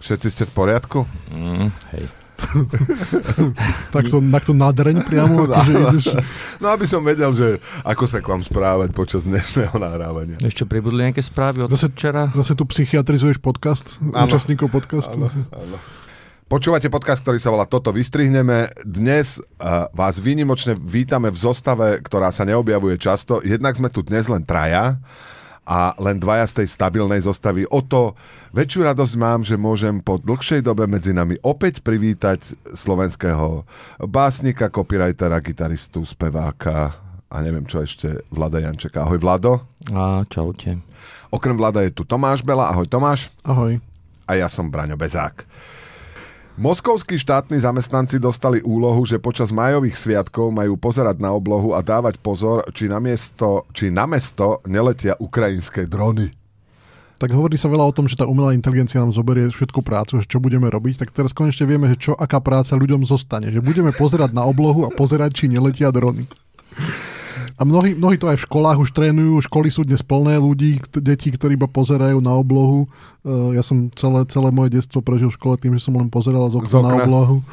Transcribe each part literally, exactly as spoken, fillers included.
Všetci ste v poriadku? Mm, hej. tak, to, tak to nádreň priamo akože ideš. No aby som vedel, že ako sa k vám správať počas dnešného nahrávania. Ešte pribudli nejaké správy od zase, včera? Zase tu psychiatrizuješ podcast, ano. Účastníkov podcastu. Áno, áno. Počúvate podcast, ktorý sa volá Toto vystrihneme. Dnes uh, vás výnimočne vítame v zostave, ktorá sa neobjavuje často. Jednak sme tu dnes len traja a len dvaja z tej stabilnej zostavy. O to väčšiu radosť mám, že môžem po dlhšej dobe medzi nami opäť privítať slovenského básnika, copywritera, gitaristu, speváka a neviem čo ešte, Vlada Jančeka. Ahoj Vlado. A čaute. Okrem Vlada je tu Tomáš Bela. Ahoj Tomáš. Ahoj. A ja som Braňo Bezák. Moskovskí štátni zamestnanci dostali úlohu, že počas májových sviatkov majú pozerať na oblohu a dávať pozor, či na miesto, či na mesto neletia ukrajinské drony. Tak hovorí sa veľa o tom, že tá umelá inteligencia nám zoberie všetku prácu, čo budeme robiť, tak teraz konečne vieme, že čo aká práca ľuďom zostane, že budeme pozerať na oblohu a pozerať, či neletia drony. A mnohí, mnohí to aj v školách už trénujú, školy sú dnes plné ľudí, k- detí, ktorí iba pozerajú na oblohu. Uh, ja som celé, celé moje detstvo prežil v škole tým, že som len pozeral z okna na oblohu.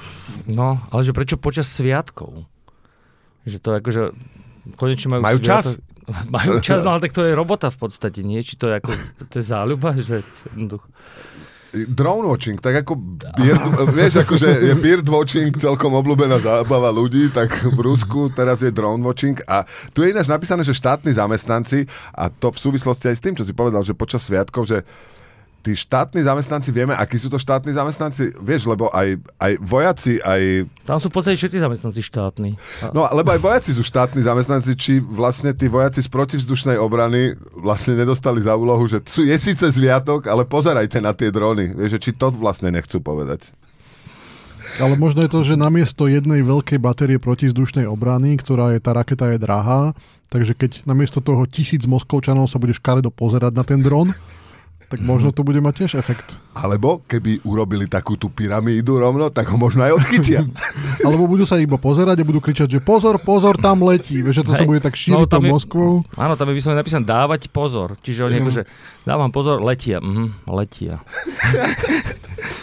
No, ale že prečo počas sviatkov? Že to akože konečne majú... Majú sviatok, čas? Majú čas, no ale tak to je robota v podstate, nie? Či to je ako, to je záľuba, že... Drone watching, tak ako beard, vieš, akože je beard watching celkom obľúbená zábava ľudí, tak v Rusku teraz je drone watching a tu je ináč napísané, že štátni zamestnanci a to v súvislosti aj s tým, čo si povedal, že počas sviatkov, že tí štátni zamestnanci, vieme, akí sú to štátni zamestnanci? Vieš, lebo aj, aj vojaci, aj... Tam sú v podstate všetci zamestnanci štátni. No, lebo aj vojaci sú štátni zamestnanci, či vlastne tí vojaci z protivzdušnej obrany vlastne nedostali za úlohu, že sú, je síce sviatok, ale pozerajte na tie drony. Vieš, či to vlastne nechcú povedať. Ale možno je to, že namiesto jednej veľkej batérie protizdušnej obrany, ktorá je, tá raketa je drahá, takže keď namiesto toho tisíc Moskovčanov sa bude škaredo pozerať na ten dron, tak možno to bude mať tiež efekt. Alebo keby urobili takú tú pyramídu rovno, tak ho možno aj odchytia. Alebo budú sa iba pozerať a budú kričať, že pozor, pozor, tam letí. Vieš, že to hej, sa bude tak šíriť no, tam Moskvou. Áno, tam je vyslovene napísané dávať pozor. Čiže oni akože dávam pozor, letia. Mhm, letia.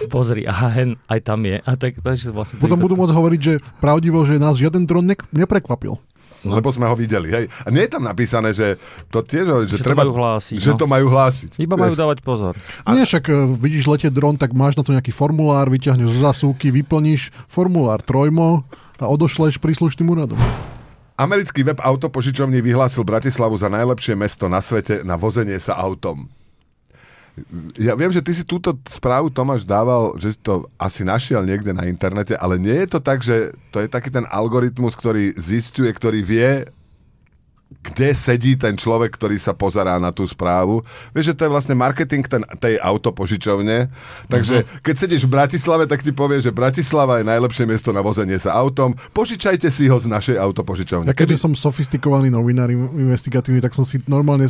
Pozri, aha, hen, aj tam je. A tak, takže vlastne potom budú môcť hovoriť, že pravdivo, že nás žiaden dron ne- neprekvapil. No. Lebo sme ho videli. Hej. A nie je tam napísané, že to tiež, že, že, treba, to, majú hlásiť, že no. to majú hlásiť. Iba majú dávať pozor. A nie, však vidíš letieť dron, tak máš na to nejaký formulár, vyťahneš zo zásuvky, vyplníš formulár trojmo a odošleš príslušným úradom. Americký web autopožičovní vyhlásil Bratislavu za najlepšie mesto na svete na vozenie sa autom. Ja viem, že ty si túto správu, Tomáš, dával, že si to asi našiel niekde na internete, ale nie je to tak, že to je taký ten algoritmus, ktorý zisťuje, ktorý vie, kde sedí ten človek, ktorý sa pozerá na tú správu. Vieš, že to je vlastne marketing ten, tej autopožičovne. Takže uh-huh. keď sedíš v Bratislave, tak ti povie, že Bratislava je najlepšie miesto na vozenie sa autom. Požičajte si ho z našej autopožičovne. Ja keďže som sofistikovaný novinár investigatívny, tak som si normálne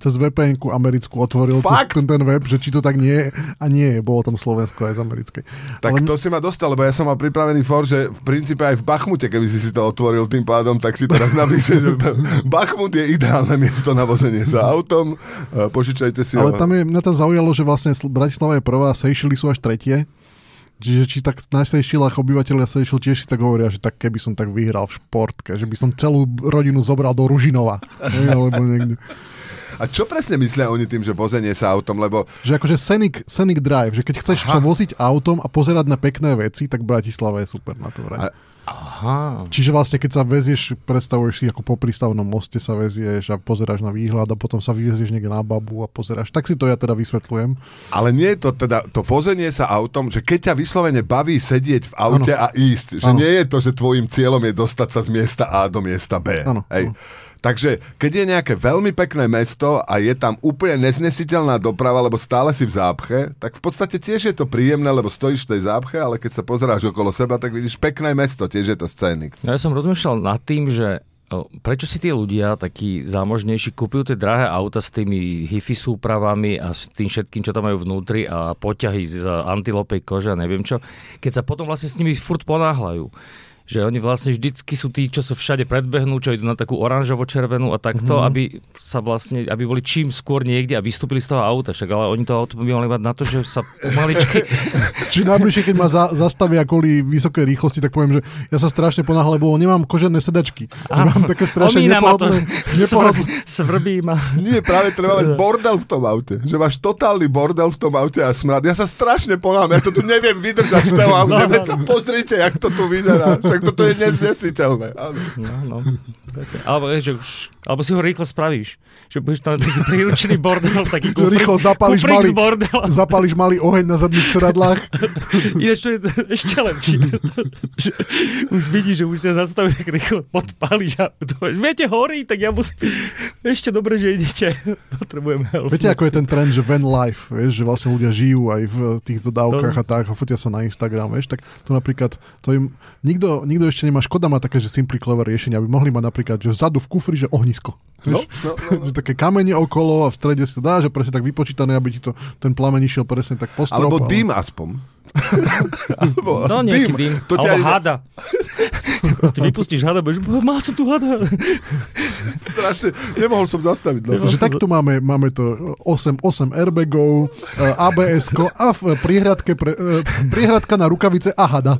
cez vé pé enku americkú otvoril tú, ten, ten web, že či to tak nie je. A nie je, bolo tam Slovensko aj z americkej. Tak ale... to si ma dostal, lebo ja som mal pripravený for, že v princípe aj v Bachmute, keby si si to otvoril tým pádom, tak si teraz napíšeš, že Bachmut je ideálne miesto na vozenie za autom. Požičajte si ale ho. Ale tam je, mňa tam zaujalo, že vlastne Bratislava je prvá, Seychely sú až tretie. Čiže či tak na Seychellách obyvateľia Seychell tiež si tak hovoria, že tak keby som tak vyhral v športke, že by som celú rodinu zobral do Ružinova. Ne, alebo niekde. A čo presne myslia oni tým, že vozenie sa autom, lebo... Že akože scenic, scenic drive, že keď chceš Aha. sa voziť autom a pozerať na pekné veci, tak Bratislava je super na to vraj. A... Aha. Čiže vlastne, keď sa vezieš, predstavuješ si, ako po prístavnom moste sa vezieš a pozeráš na výhľad a potom sa vyvezieš niekde na Babu a pozeráš. Tak si to ja teda vysvetľujem. Ale nie je to teda, to vozenie sa autom, že keď ťa vyslovene baví sedieť v aute ano. A ísť, že ano. Nie je to, že tvojim cieľom je dostať sa z miesta A do miesta B. Ano. Hej. Ano. Takže keď je nejaké veľmi pekné mesto a je tam úplne neznesiteľná doprava, lebo stále si v zápche, tak v podstate tiež je to príjemné, lebo stojíš v tej zápche, ale keď sa pozeráš okolo seba, tak vidíš pekné mesto, tiež je to scénik. Ja som rozmýšľal nad tým, že prečo si tí ľudia, takí zámožnejší, kúpujú tie drahé auta s tými hifi súpravami a s tým všetkým, čo tam majú vnútri a poťahy z antilopej kože a neviem čo, keď sa potom vlastne s nimi furt ponáhľajú. že oni vlastne vždycky sú tí, čo sa všade predbehnú, čo idú na takú oranžovo-červenú a takto, mm-hmm. aby sa vlastne, aby boli čím skôr niekde a vystúpili z toho auta. Však, ale oni to auto by mali mať na to, že sa pomaličky... Či najbližšie, keď ma za, zastavia kvôli vysokej rýchlosti, tak poviem, že ja sa strašne ponáhľam, lebo nemám kožené sedačky. Áno, mám také strašne nepohodlné... Nepohodl... Svrbí ma. Nie, práve treba mať bordel v tom aute. Že máš totálny bordel v tom aute a smrad. Ja sa strašne ponáhľam, ja to tu neviem vydržať v tom aute. No, no, no. Pozrite, jak to tu vyzerá. Toto je neznesiteľné. No, no. Alebo, že už, alebo si ho rýchlo spravíš. Že budeš tam taký príručný bordel, taký kufrík, rýchlo zapališ malý, zapališ malý oheň na zadných sedadlách. Ináč to je ešte lepšie. Už vidíš, že už sa zastaví, tak rýchlo podpáliš. A to, viete, horí, tak ja musím... Ešte dobre, že idete. Potrebujem help. Viete, ako je ten trend, že van life, vieš, že vlastne ľudia žijú aj v týchto dávkach no. a tak, a fotia sa na Instagram, vieš, tak to napríklad, to im nikto, nikto ešte nemá, škoda má také, že simply clever riešenia, aby mohli mať napríklad, že vzadu v kufri, že ohnisko. No, no, no, no. Že také kamene okolo a v strede sa dá, že presne tak vypočítané, aby ti to ten plamen išiel presne tak po strop. Alebo dým ale... aspoň. Alebo no, dým. dým. To alebo ide... hada. Proste vypustíš hada, budeš, má som tu hada. Strašne, nemohol som zastaviť. No. Že som... tak tu máme, máme to osem, osem airbagov, á bé esko a v prihradke pre, prihradka na rukavice a hada.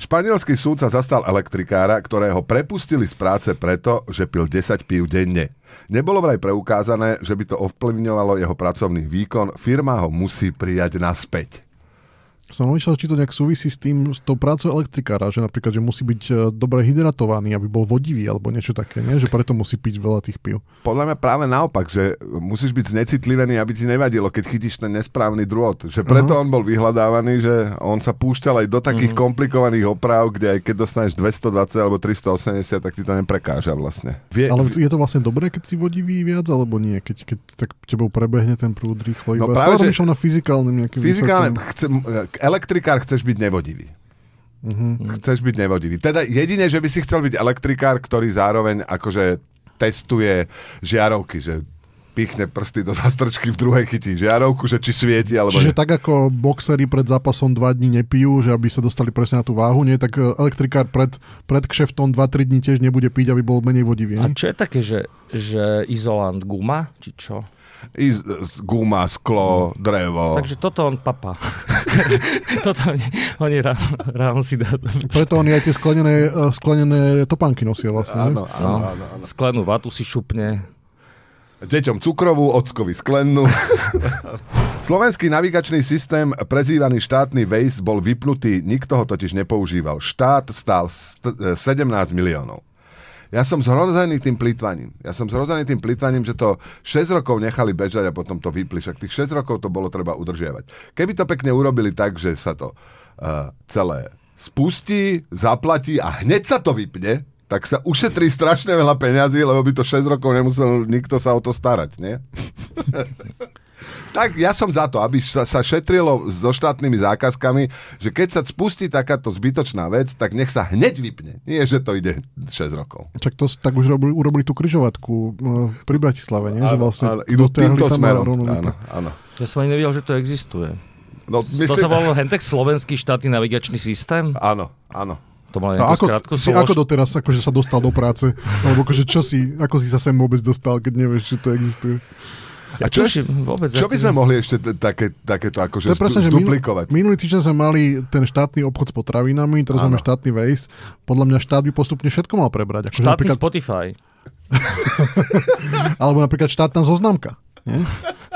Španielský súdca zastal elektrikára, ktorého prepustili z práce preto, že pil desať pív denne. Nebolo vraj preukázané, že by to ovplyvňovalo jeho pracovný výkon, firma ho musí prijať naspäť. Som myslel, či to nejak súvisí s tým, s tou prácou elektrikára, že napríklad, že musí byť dobre hydratovaný, aby bol vodivý, alebo niečo také, nie? Že preto musí piť veľa tých pív. Podľa mňa práve naopak, že musíš byť znecitlivený, aby ti nevadilo, keď chytíš ten nesprávny drôt. Že preto uh-huh. on bol vyhľadávaný, že on sa púšťal aj do takých uh-huh. komplikovaných oprav, kde aj keď dostaneš dvestodvadsať alebo tristoosemdesiat, tak ti to neprekáža vlastne. Vie... Ale je to vlastne dobré, keď si vodivý viac, alebo nie? Keď, keď tak tebou prebehne ten prúd rýchlo. No práve, že... na fyzikálnym nejakým fyzikálnym elektrikár chceš byť nevodivý. Mm-hmm. Chceš byť nevodivý. Teda jedine, že by si chcel byť elektrikár, ktorý zároveň akože testuje žiarovky, že pichne prsty do zastrčky, v druhej chytí žiarovku, že či svieti, alebo čiže nie. Tak ako boxery pred zápasom dva dní nepijú, že aby sa dostali presne na tú váhu, nie? Tak elektrikár pred, pred kšeftom dva tri dní tiež nebude piť, aby bol menej vodivý. Nie? A čo je také, že, že izolant guma, či čo? I z, z guma, sklo, drevo. Takže toto on papá. Toto oni, oni ráno, ráno si dá. Preto oni aj tie sklenené, sklenené topánky nosia vlastne. Áno, áno, áno, áno. Sklenú vatu si šupne. Deťom cukrovú, ockovi sklennú. Slovenský navigačný systém, prezývaný štátny Waze, bol vypnutý. Nikto ho totiž nepoužíval. Štát stál st- sedemnásť miliónov. Ja som zhrozený tým plýtvaním. Ja som zhrozený tým plýtvaním, že to šesť rokov nechali bežať a potom to vypli. Však tých šesť rokov to bolo treba udržiavať. Keby to pekne urobili tak, že sa to uh, celé spustí, zaplatí a hneď sa to vypne, tak sa ušetrí strašne veľa peňazí, lebo by to šesť rokov nemusel nikto sa o to starať, nie? Tak ja som za to, aby sa, sa šetrilo so štátnymi zákazkami, že keď sa spustí takáto zbytočná vec, tak nech sa hneď vypne. Nie, že to ide šesť rokov. Čak to tak už robili, urobili tú križovatku pri Bratislave, nie? Áno, že vlastne áno, idú týmto smerom. Áno, áno. Ja som ani nevedel, že to existuje. No, myslím... To sa volalo hentek slovenský štátny navigačný systém? Áno, áno. To a ako, skrátku, si ako doteraz akože sa dostal do práce? Alebo akože čo si, ako si sa sem vôbec dostal, keď nevieš, že to existuje? A čo, ja, čo, vôbec, čo by sme mohli ešte také, takéto akože zduplikovať? Minulý týždeň sme mali ten štátny obchod s potravinami, teraz ano. Máme štátny Waze. Podľa mňa štát by postupne všetko mal prebrať. Ako štátny napríklad... Spotify. Alebo napríklad štátna zoznamka. Nie?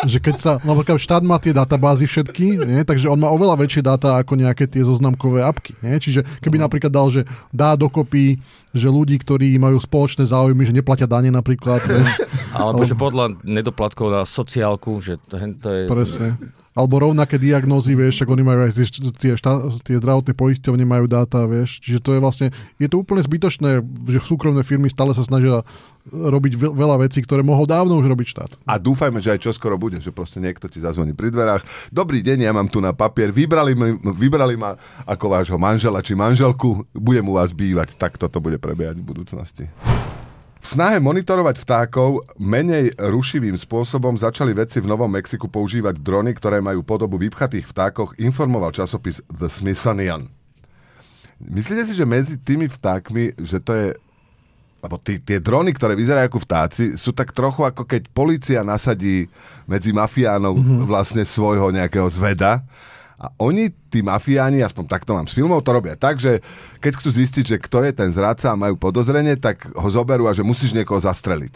Že keď sa, napríklad štát má tie databázy všetky, nie? Takže on má oveľa väčšie dáta ako nejaké tie zoznamkové apky, nie? Čiže keby napríklad dal, že dá dokopy, že ľudí, ktorí majú spoločné záujmy, že neplatia dane napríklad. Vieš? Alebo že podľa nedoplatkov na sociálku, že to, to je... Presne. Alebo rovnaké diagnózy, vieš, tak oni majú aj tie, štá, tie zdravotné poisťovne majú dáta, vieš. Čiže to je vlastne, je to úplne zbytočné, že súkromné firmy stále sa snažia robiť veľa vecí, ktoré mohol dávno už robiť štát. A dúfajme, že aj čoskoro bude, že proste niekto ti zazvoní pri dverách. Dobrý deň, ja mám tu na papier, vybrali, mi, vybrali ma ako vášho manžela či manželku, budem u vás bývať, tak toto bude prebiehať v budúcnosti. V snahe monitorovať vtákov menej rušivým spôsobom začali vedci v Novom Mexiku používať drony, ktoré majú podobu vypchatých vtákov, informoval časopis The Smithsonian. Myslíte si, že medzi tými vtákmi, že to je... Lebo tí, tie drony, ktoré vyzerajú ako vtáci, sú tak trochu ako keď polícia nasadí medzi mafiánov mm-hmm. vlastne svojho nejakého zveda. A oni, tí mafiáni, aspoň takto mám z filmov, to robia tak, že keď chcú zistiť, že kto je ten zradca a majú podozrenie, tak ho zoberú a že musíš niekoho zastreliť.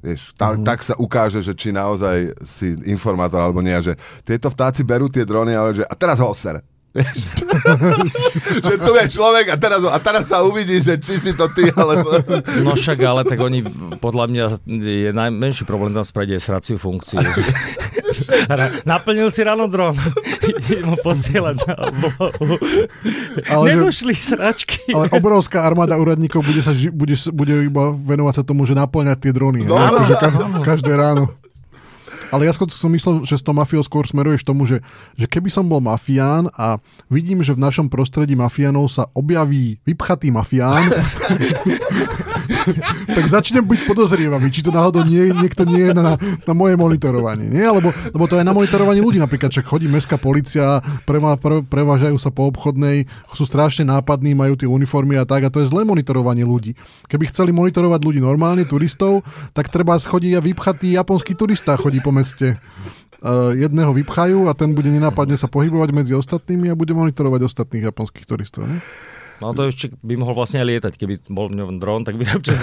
Vieš, ta, mm-hmm. tak sa ukáže, že či naozaj si informátor alebo nie, že tieto vtáci berú tie drony, ale že a teraz ho oser. Že tu je človek a teraz, a teraz sa uvidí, že či si to ty alebo... No však, ale tak oni podľa mňa je najmenší problém tam spraviť aj sraciu funkciu. Naplnil si ráno dron. Idem ho posielať na oblohu. Nedošli že, sračky. Ale obrovská armáda úradníkov bude, sa, bude, bude iba venovať sa tomu, že naplňať tie drony. No, no, no, ka- no. Každé ráno. Ale ja skôr som myslel, že s tou mafiou skôr smeruješ tomu, že, že keby som bol mafián a vidím, že v našom prostredí mafiánov sa objaví vypchatý mafián, tak začnem byť podozrievavý, či to náhodou nie, niekto nie je na, na moje monitorovanie. Nie? Lebo, lebo to je na monitorovanie ľudí. Napríklad, čak chodí mestská polícia, preva, pre, prevážajú sa po obchodnej, sú strašne nápadní, majú tie uniformy a tak. A to je zlé monitorovanie ľudí. Keby chceli monitorovať ľudí normálne, turistov, tak treba schodí a vypchatý japonský turista chodí po meste. Uh, jedného vypchajú a ten bude nenápadne sa pohybovať medzi ostatnými a bude monitorovať ostatných japonských turistov. Ne? No to ešte by mohol vlastne lietať, keby bol v ňom dron, tak by tam čas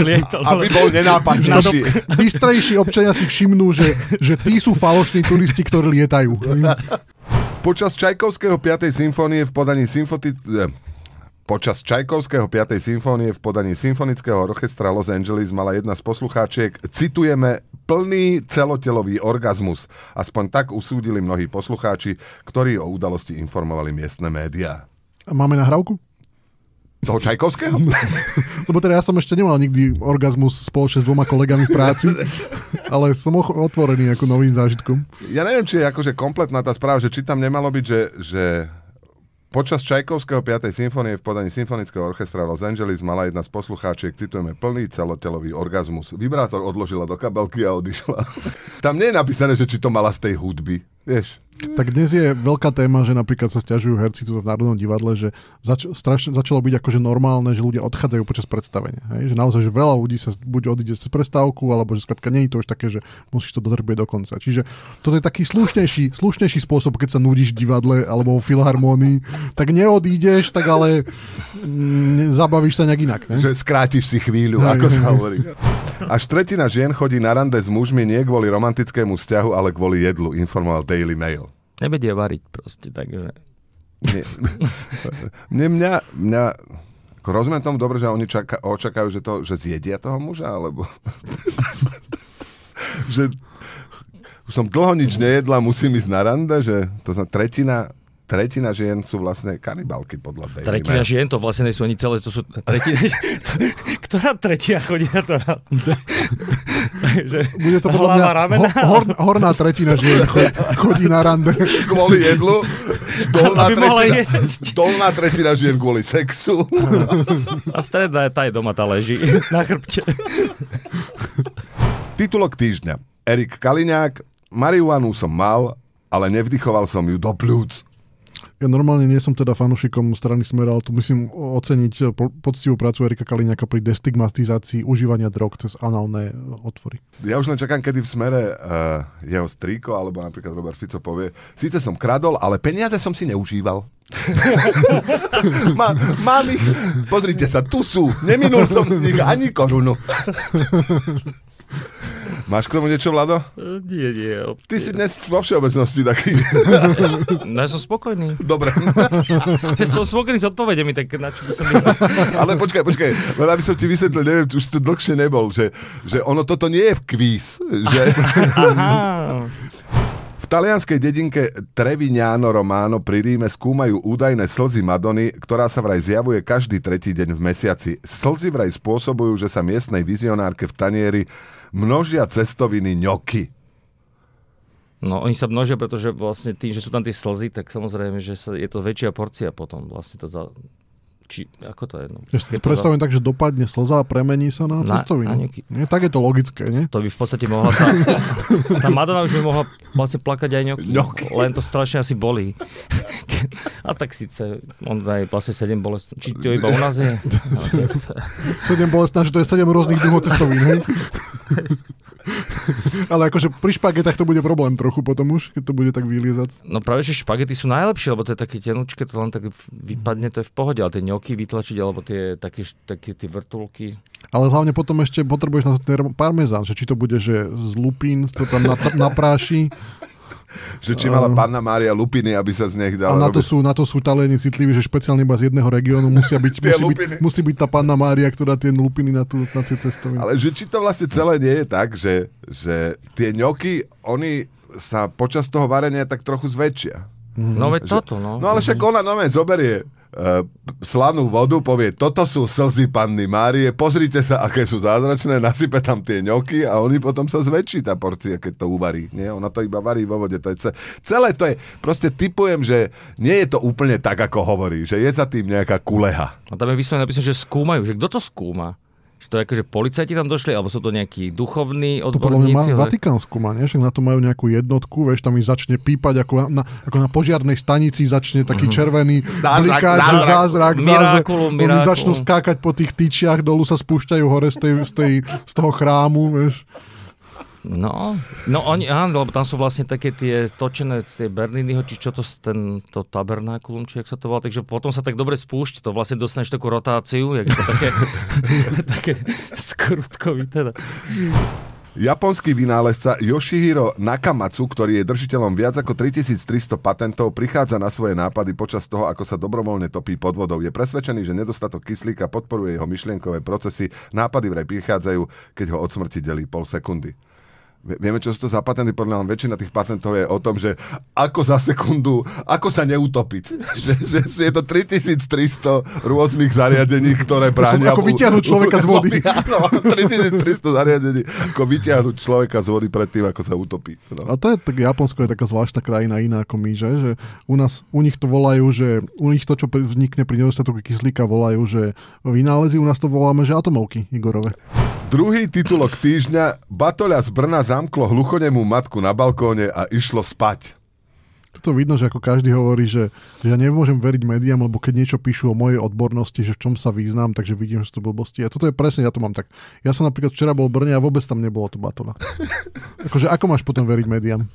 lietal. Aby bol nenápadný. Bystrejší občania si všimnú, že, že tí sú falošní turisti, ktorí lietajú. Počas Čajkovského piatej symfónie v podaní symfoti... Počas Čajkovského piatej symfónie v podaní Symfonického orchestra Los Angeles mala jedna z poslucháčiek, citujeme, plný celotelový orgazmus. Aspoň tak usúdili mnohí poslucháči, ktorí o udalosti informovali miestne médiá. A máme nahrávku? Toho Čajkovského? Lebo teda ja som ešte nemal nikdy orgazmus spoločne s dvoma kolegami v práci, ale som otvorený ako novým zážitkom. Ja neviem, či je akože kompletná tá správa, že či tam nemalo byť, že... že... Počas Čajkovského piatej symfónie v podaní Symfonického orchestra Los Angeles mala jedna z poslucháčiek, citujeme, plný celotelový orgazmus. Vibrátor odložila do kabelky a odišla. Tam nie je napísané, že či to mala z tej hudby, vieš. Tak dnes je veľká téma, že napríklad sa sťažujú herci tu v Národnom divadle, že zač- straš- začalo byť akože normálne, že ľudia odchádzajú počas predstavenia. Hej? Že naozaj, že veľa ľudí sa buď odíde z prestávku, alebo že skladka nie je to už také, že musíš to dodrbieť do konca. Čiže toto je taký slušnejší, slušnejší spôsob, keď sa nudíš v divadle alebo v filharmónii, tak neodídeš, tak ale mm, zabavíš sa nejak inak. Ne? Že skrátiš si chvíľu, hej, ako hej, sa hovorí. Až tretina žien chodí na rande s mužmi nie kvôli romantickému vzťahu, ale kvôli jedlu, informoval Daily Mail. Nevedia variť proste, takže... Mne, mňa, mňa... Rozumiem tomu dobre, že oni čaká, očakajú, že, to, že zjedia toho muža, alebo... že som dlho nič nejedla, musím ísť na rande, že to znamená tretina... Tretina žien sú vlastne kanibalky podľa Daily Mail. Tretina žien to vlastne nie sú ani celé, to sú tretina... To, ktorá tretia chodí na to rande? Bude to podľa mňa ramena, ho, hor, horná tretina žien chodí, chodí na rande. Kvôli jedlu. Dolná tretina, dolná tretina žien kvôli sexu. A stredná je tá je doma, tá leží na chrbte. Titulok týždňa. Erik Kaliňák. Marihuanu som mal, ale nevdychoval som ju do pľúc. Ja normálne nie som teda fanúšikom strany Smer, ale tu musím oceniť poctivú prácu Erika Kaliňáka pri destigmatizácii užívania drog cez análne otvory. Ja už len čakám, kedy v Smere uh, jeho strýko, alebo napríklad Robert Fico povie, síce som kradol, ale peniaze som si neužíval. Má, mám ich, pozrite sa, tu sú, neminul som z nich ani korunu. Máš k tomu niečo, Vlado? Nie, nie. Obtier. Ty si dnes vo všeobecnosti taký. No ja som spokojný. Dobre. Ja som spokojný s odpovedami, tak na čo by som... Ale počkaj, počkaj. Len aby som ti vysvetlil, neviem, už to dlhšie nebol, že, že ono toto nie je v kvíz. Že... Aha. V talianskej dedinke Trevignano Romano pri Ríme skúmajú údajné slzy Madony, ktorá sa vraj zjavuje každý tretí deň v mesiaci. Slzy vraj spôsobujú, že sa miestnej vizionárke v tanieri množia cestoviny ňoky. No, oni sa množia, pretože vlastne tým, že sú tam tie slzy, tak samozrejme, že sa, je to väčšia porcia potom. Vlastne to za... Či, ako to je? No? Ja si predstavujem tak, že dopadne slza a premení sa na, na cestovinu. Nie, tak je to logické, nie? To by v podstate mohla tá... tá Madonna už by mohla vlastne plakať aj ňoky. Len to strašne asi bolí. A tak síce, on je vlastne sedem bolestná. Či to iba u nás je? sedem bolestná, že to je sedem rôznych druhocestovín, hej? Ale akože pri špagetách to bude problém trochu potom už, keď to bude tak vyliezať. No práve, že špagety sú najlepšie, lebo to je také tenučké, to len tak vypadne, to je v pohode, ale tie ňoky vytlačiť, alebo tie také, také tie vrtulky. Ale hlavne potom ešte potrebuješ na ten parmezán, že či to bude, že z lupín to tam napráši. Že či mala panna Mária lupiny, aby sa z nech dala. A na to robiť. Sú, na to sú Taliani citliví, že špeciálne iba z jedného regiónu musia byť, musí, byť, musí byť tá panna Mária, ktorá tie lupiny na, tú, na tie cestoviny. Ale že či to vlastne celé nie je tak, že, že tie ňoky, oni sa počas toho varenia tak trochu zväčšia. Mm. No veď toto, no. No ale však ona nové zoberie uh, slanú vodu, povie, toto sú slzy panny Márie, pozrite sa, aké sú zázračné, nasype tam tie ňoky a oni potom sa zväčší tá porcia, keď to uvarí. Nie, ona to iba varí vo vode. To je ce- celé to je, proste tipujem, že nie je to úplne tak, ako hovorí, že je za tým nejaká kuleha. A tam je vyslovene napísané, že skúmajú, že kto to skúma? Že to je ako, že policajti tam došli, alebo sú to nejakí duchovní odborníci? To podľa mňa ale... Vatikán skúma, nie? Však na to majú nejakú jednotku, vieš, tam ich začne pípať, ako na, ako na požiarnej stanici začne taký červený blikáč, mm-hmm. zázrak, zázrak. Oni začnú skákať po tých tyčiach, dolu sa spúšťajú hore z, tej, z, tej, z toho chrámu, vieš. No, no oni, áno, lebo tam sú vlastne také tie točené, tie Berniniho, či čo to, ten, to tabernákulum, či jak sa to volá, takže potom sa tak dobre spúšť, to vlastne dostaneš takú rotáciu, jak to také, také skrutkový teda. Japonský vynálezca Yoshihiro Nakamatsu, ktorý je držiteľom viac ako tritisíctristo patentov, prichádza na svoje nápady počas toho, ako sa dobrovoľne topí pod vodou. Je presvedčený, že nedostatok kyslíka podporuje jeho myšlienkové procesy. Nápady vraj prichádzajú, keď ho od smrti delí pol sekundy. Vieme, čo sú to za patenty, podľa mňa väčšina tých patentov je o tom, že ako za sekundu, ako sa neutopiť. Že, že je to tritisíctristo rôznych zariadení, ktoré bránia... Ako, ako vyťahnuť človeka z vody. Áno, tritisíctristo zariadení, ako vyťahnuť človeka z vody pred tým, ako sa utopí. No. A to je, tak Japonsko je taká zvláštna krajina, iná ako my, že? Že u nás, u nich to volajú, že u nich to, čo vznikne pri nedostatku kyslíka, volajú, že vynálezy, u nás to voláme, že atomovky, Igorove. Druhý titulok týždňa. Batoľa z Brna zamklo hluchonému matku na balkóne a išlo spať. Toto vidno, že ako každý hovorí, že, že ja nemôžem veriť médiám, lebo keď niečo píšu o mojej odbornosti, že v čom sa význam, takže vidím, že to blbosti. A toto je presne, ja to mám tak. Ja som napríklad včera bol v Brne a vôbec tam nebolo to batoľa. Akože ako máš potom veriť médiám?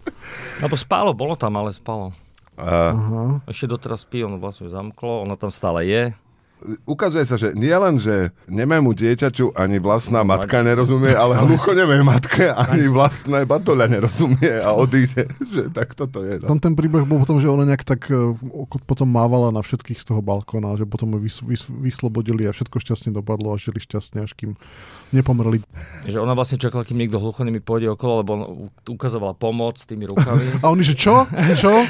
Lebo spálo, bolo tam, ale spálo. Uh. Ešte doteraz pí, ono vlastne zamklo, ono tam stále je. Ukazuje sa, že nie len, že nemému dieťaťu ani vlastná matka nerozumie, ale hlucho nemej matke ani vlastné batoľa nerozumie a odíde, že tak toto je. No. Tam ten príbeh bol potom, že ona nejak tak potom mávala na všetkých z toho balkóna, že potom ju vys- vys- vyslobodili a všetko šťastne dopadlo a žili šťastne, až kým nepomrli. Že ona vlastne čakala, kým niekto hluchonými pôjde okolo, lebo on ukazovala pomoc tými rukami. A oni, že čo? Čo?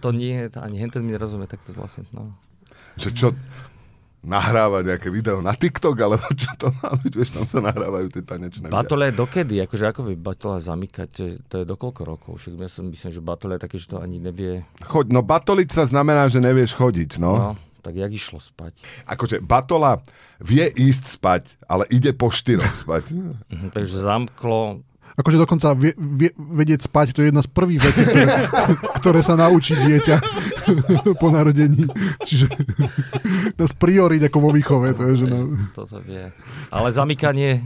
To nie, ani henten mi nerozumie, tak to vlastne, no. Že čo, nahráva nejaké video na TikTok, alebo čo to má byť, vieš, tam sa nahrávajú tie tanečné videá. Batole dokedy? Akože ako by batola zamykať? To je do koľko rokov? Však ja som myslím, že batole je také, že to ani nevie... Choď, no batoliť sa znamená, že nevieš chodiť, no. No, tak jak išlo spať? Akože batola vie ísť spať, ale ide po štyroch spať. Takže zamklo... Akože dokonca vie, vie, vedieť spať, to je jedna z prvých vecí, ktoré, ktoré sa naučí dieťa po narodení. Čiže nás priorít ako vo výchove. To je, že no... Toto vie. Ale zamykanie...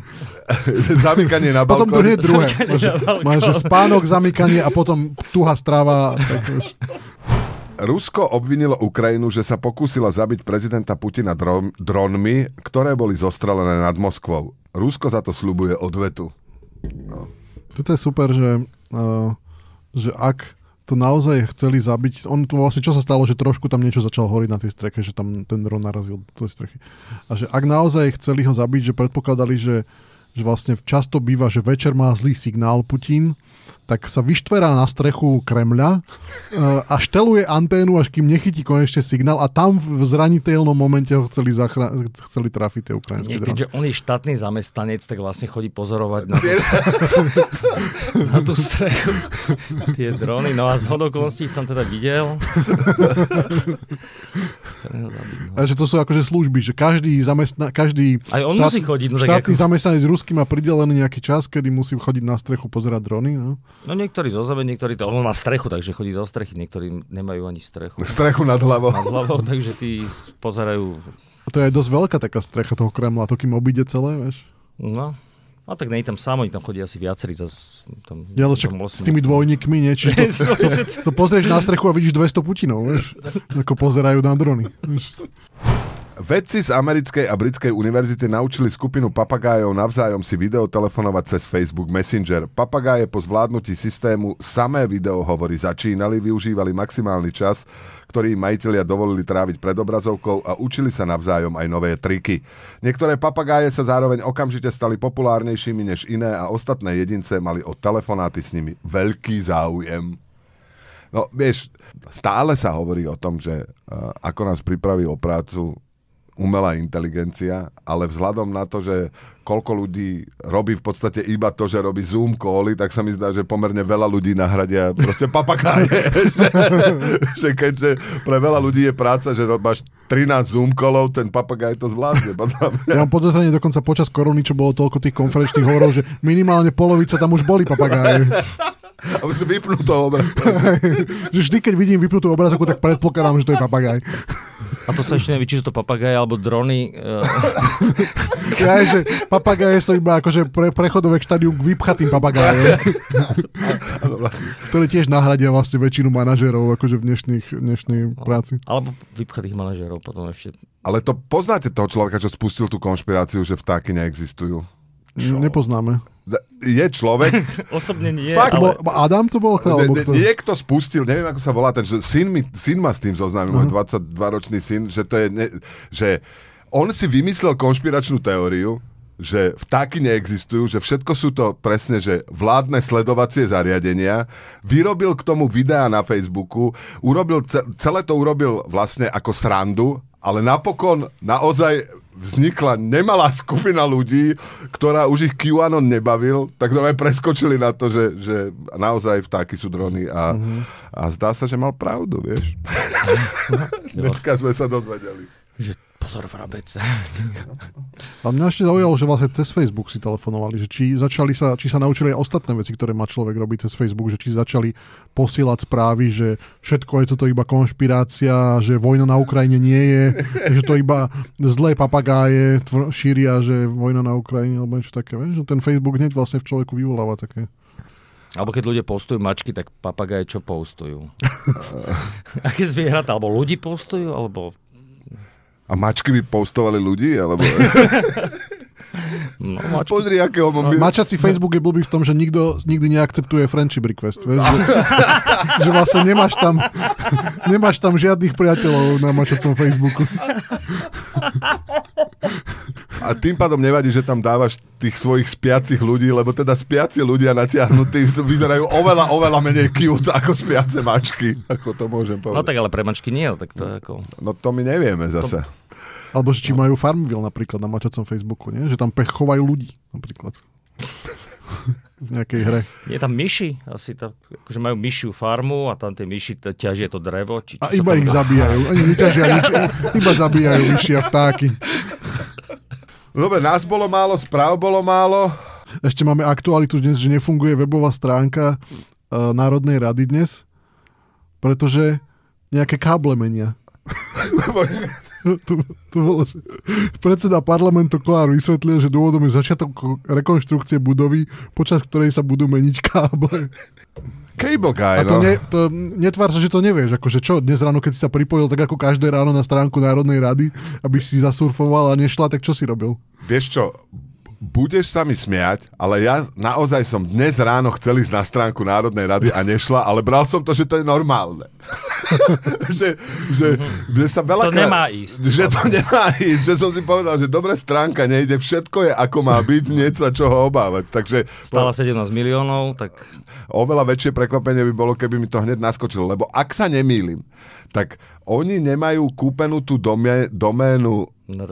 zamykanie na balkón. Potom to nie je druhé. Máš spánok, zamykanie a potom tuhá strava. Takže... Rusko obvinilo Ukrajinu, že sa pokúsila zabiť prezidenta Putina dron, dronmi, ktoré boli zostrelené nad Moskvou. Rusko za to sľubuje odvetu. No. Toto je super, že, uh, že ak to naozaj chceli zabiť, on to vlastne, čo sa stalo, že trošku tam niečo začalo horiť na tej streche, že tam ten dron narazil do tej strechy. A že ak naozaj chceli ho zabiť, že predpokladali, že, že vlastne často býva, že večer má zlý signál Putin, tak sa vyštverá na strechu Kremľa uh, a šteluje anténu, až kým nechytí konečne signál a tam v zraniteľnom momente ho chceli, zachra- chceli trafiť tie ukrajinské drony. Keďže on je štátny zamestnanec, tak vlastne chodí pozorovať na, na tú strechu tie drony. No a zhodokolností ich tam teda videl. ktorého zabiť. No. A že to sú akože služby, že každý zamestná, každý aj on štát, musí chodiť, no, štátny ako... zamestnanec ruský má pridelený nejaký čas, kedy musí chodiť na strechu pozerať drony. No, no niektorí zo zeme, niektorí to... On má strechu, takže chodí zo strechy, niektorí nemajú ani strechu. Strechu nad hlavou. Nad hlavou, takže tí pozerajú... A to je aj dosť veľká taká strecha toho Kremla, to kým obíde celé, vieš? No... A tak nie tam sám, oni tam chodí asi viacerí. Zas, tam, ja, však, tam s tými dvojníkmi, nie? Čiže to, to pozrieš na strechu a vidíš dvesto Putinov, vieš? Ako pozerajú na drony. Vieš? Vedci z americkej a britskej univerzity naučili skupinu papagájov navzájom si videotelefonovať cez Facebook Messenger. Papagáje po zvládnutí systému samé videohovory začínali, využívali maximálny čas, ktorý majitelia dovolili tráviť pred obrazovkou a učili sa navzájom aj nové triky. Niektoré papagáje sa zároveň okamžite stali populárnejšími než iné a ostatné jedince mali o telefonáty s nimi veľký záujem. No, vieš, stále sa hovorí o tom, že uh, ako nás pripraví o prácu umelá inteligencia, ale vzhľadom na to, že koľko ľudí robí v podstate iba to, že robí Zoom cally, tak sa mi zdá, že pomerne veľa ľudí nahradia proste papagáje. že, keďže pre veľa ľudí je práca, že máš trinásť Zoom callov, ten papagáj to zvládne. Ja mám podozrenie dokonca počas korony, čo bolo toľko tých konferenčných hovorov, že minimálne polovica tam už boli papagáje. A už vypnutú obrazovku. Vždy, keď vidím vypnutú obrazovku, tak predpokladám, že to je papagáj. A to sa ešte nevie, či sú to papagáje alebo drony. Ja je, že papagáje sú iba akože pre, prechodové k štádiu k vypchatým papagájem. Ktoré tiež nahradia vlastne väčšinu manažerov akože v dnešných, dnešnej práci. Alebo vypchatých manažerov potom ešte. Ale to poznáte toho človeka, čo spustil tú konšpiráciu, že vtáky neexistujú? Čo? Nepoznáme. Je človek. Osobne nie. Fakt, ale... Adam to bol? Ne, ne, niekto spustil, neviem, ako sa volá ten, že syn, mi, syn ma s tým zoznámil, môj uh-huh. dvadsaťdvaročný syn, že to je, ne, že on si vymyslel konšpiračnú teóriu, že vtáky neexistujú, že všetko sú to presne, že vládne sledovacie zariadenia, vyrobil k tomu videá na Facebooku, urobil, celé to urobil vlastne ako srandu, ale napokon naozaj vznikla nemalá skupina ľudí, ktorá už ich QAnon nebavil, tak to aj preskočili na to, že, že naozaj vtáky sú drony a, mm-hmm. a zdá sa, že mal pravdu, vieš. Dneska sme sa dozvedeli. Že pozor vrabec. A mňa ešte zaujalo, že vlastne cez Facebook si telefonovali, že či, začali sa, či sa naučili aj ostatné veci, ktoré má človek robiť cez Facebook, že či začali posielať správy, že všetko je toto iba konšpirácia, že vojna na Ukrajine nie je, že to iba zlé papagáje tvr- šíria, že vojna na Ukrajine, alebo niečo také, vieš? Ten Facebook hneď vlastne v človeku vyvoláva také. Alebo keď ľudia postujú mačky, tak papagáje čo postujú? Aké zvieratá? Alebo ľudí postujú, alebo... A mačky by postovali ľudí, alebo... No, mačky. Pozri, akého mám... No, mačací Facebook je blbý v tom, že nikto nikdy neakceptuje friendship request, vieš? Že, že vlastne nemáš tam, nemáš tam žiadnych priateľov na mačacom Facebooku. A tým pádom nevadí, že tam dávaš tých svojich spiacich ľudí, lebo teda spiaci ľudia natiahnutí vyzerajú oveľa, oveľa menej cute ako spiace mačky, ako to môžem povedať. No tak ale pre mačky nie, tak to je ako... No to my nevieme zase. To... Alebo že či majú Farmville napríklad na mačacom Facebooku, nie? Že tam chovajú ľudí napríklad. V nejakej hre. Je tam myši, asi tam, akože majú myšiu farmu a tam tie myši ťažia to drevo. Či, a iba ich dá? Zabíjajú. Oni neťažia nič, iba zabíjajú myši a vtáky. Dobre, nás bolo málo, správ bolo málo. Ešte máme aktualitu dnes, že nefunguje webová stránka uh, Národnej rady dnes, pretože nejaké káble menia. To, to bolo, že predseda parlamentu Klára vysvetlil, že dôvodom je začiatok rekonštrukcie budovy, počas ktorej sa budú meniť káble. Cable guy, no. A to, ne, to netvár sa, že to nevieš. Akože čo, dnes ráno, keď si sa pripojil tak ako každé ráno na stránku Národnej rady, aby si zasurfoval a nešla, tak čo si robil? Vieš čo, budeš sa mi smiať, ale ja naozaj som dnes ráno chcel ísť na stránku Národnej rady a nešla, ale bral som to, že to je normálne. že, že, že sa veľakrát, to nemá ísť. Že to nemá ísť. Že som si povedal, že dobrá stránka nejde, všetko je ako má byť, nie sa čoho obávať. Takže, stála sedemnásť miliónov, tak... Oveľa väčšie prekvapenie by bolo, keby mi to hneď naskočilo, lebo ak sa nemýlim, tak oni nemajú kúpenú tú domé, doménu en er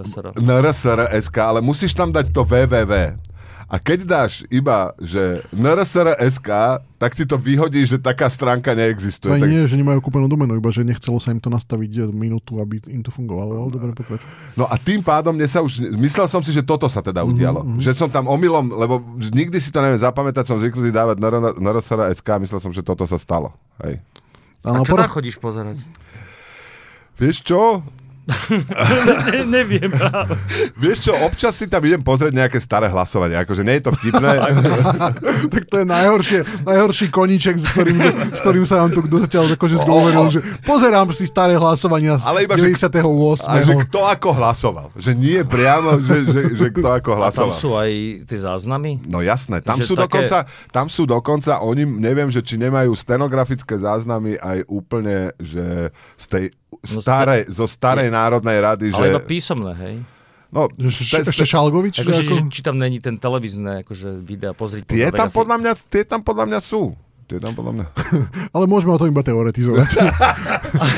es er bodka es ká, ale musíš tam dať to www. A A keď dáš iba, že en er es er bodka es ká, tak ti to vyhodí, že taká stránka neexistuje. No tak... nie, že nemajú kúpenú domenu, iba že nechcelo sa im to nastaviť minútu, aby im to fungovalo. Ale dobre, pokračuj. No a tým pádom mne sa už... Myslel som si, že toto sa teda udialo. Mm-hmm. Že som tam omylom, lebo nikdy si to neviem zapamätať, som zvyknutý dávať en er es er bodka es ká a myslel som, že toto sa stalo. Hej. A, a čo tam chodíš pozerať? Vieš čo... ne, neviem. Ale... Vieš čo, občas si tam idem pozrieť nejaké staré hlasovanie, akože nie je to vtipné. Tak to je najhoršie, najhorší koníček, s ktorým, s ktorým sa nám tu dotiaľ akože zdôveril, že pozerám si staré hlasovania z ale iba, deväťdesiateho ôsmeho A že kto ako hlasoval, že nie priamo, že, že, že kto ako hlasoval. A tam sú aj tie záznamy? No jasné, tam že sú také... dokonca, tam sú dokonca, oni neviem, že či nemajú stenografické záznamy aj úplne, že z tej Starej, zo starej Národnej rady, ale že... Ale iba písomné, hej? No, ste, ešte Šalgovič? Ako, ako... Či, či tam není ten televízne akože videa, pozriť... Tie tam, podľa mňa, tie tam podľa mňa sú. Tie tam podľa mňa... Ale môžeme o tom iba teoretizovať.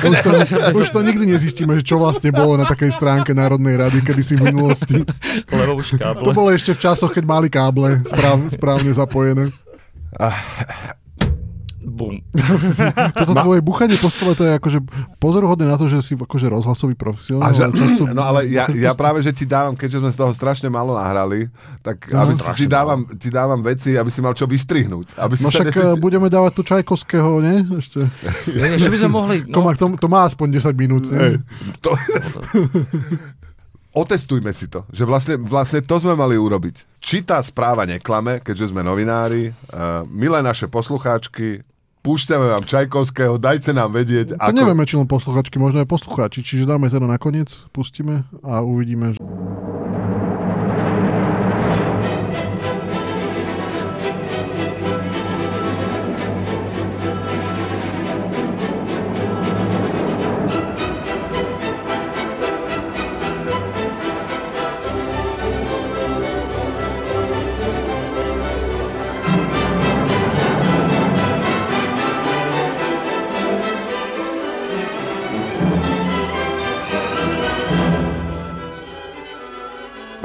už, to, už to nikdy nezistíme, že čo vlastne bolo na takej stránke Národnej rady kedysi v minulosti. Lebo už káble. To bolo ešte v časoch, keď mali káble správ, správne zapojené. Bum. Toto Ma... tvoje buchanie po stole, to je akože pozoruhodné na to, že si akože rozhlasový profesionál. Že... Často... No ale ja, ja práve, že ti dávam, keďže sme z toho strašne málo nahrali, tak no, aby si, ti, dávam, ti dávam veci, aby si mal čo vystrihnúť. Aby si no však necít... budeme dávať tu Čajkovského, nie? Ešte. Ja, ešte by sme mohli... No. To, má, to, to má aspoň desať minút. Ne? To... Otestujme si to, že vlastne, vlastne to sme mali urobiť. Či tá správa neklame, keďže sme novinári, uh, milé naše poslucháčky, púšťame vám Čajkovského, dajte nám vedieť. To ako... nevieme, či len posluchačky, možno aj poslucháči. Čiže dáme teda nakoniec, pustíme a uvidíme. Že...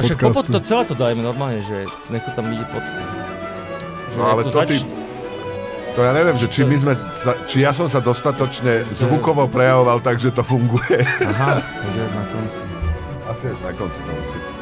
Však popod to celé to dajme normálne, že nech to tam ide pod... No ale to, to zač... ty... To ja neviem, že či my sme... Sa, či ja som sa dostatočne zvukovo prejavoval, takže to funguje. Aha, takže na konci. Asi až na konci to musí.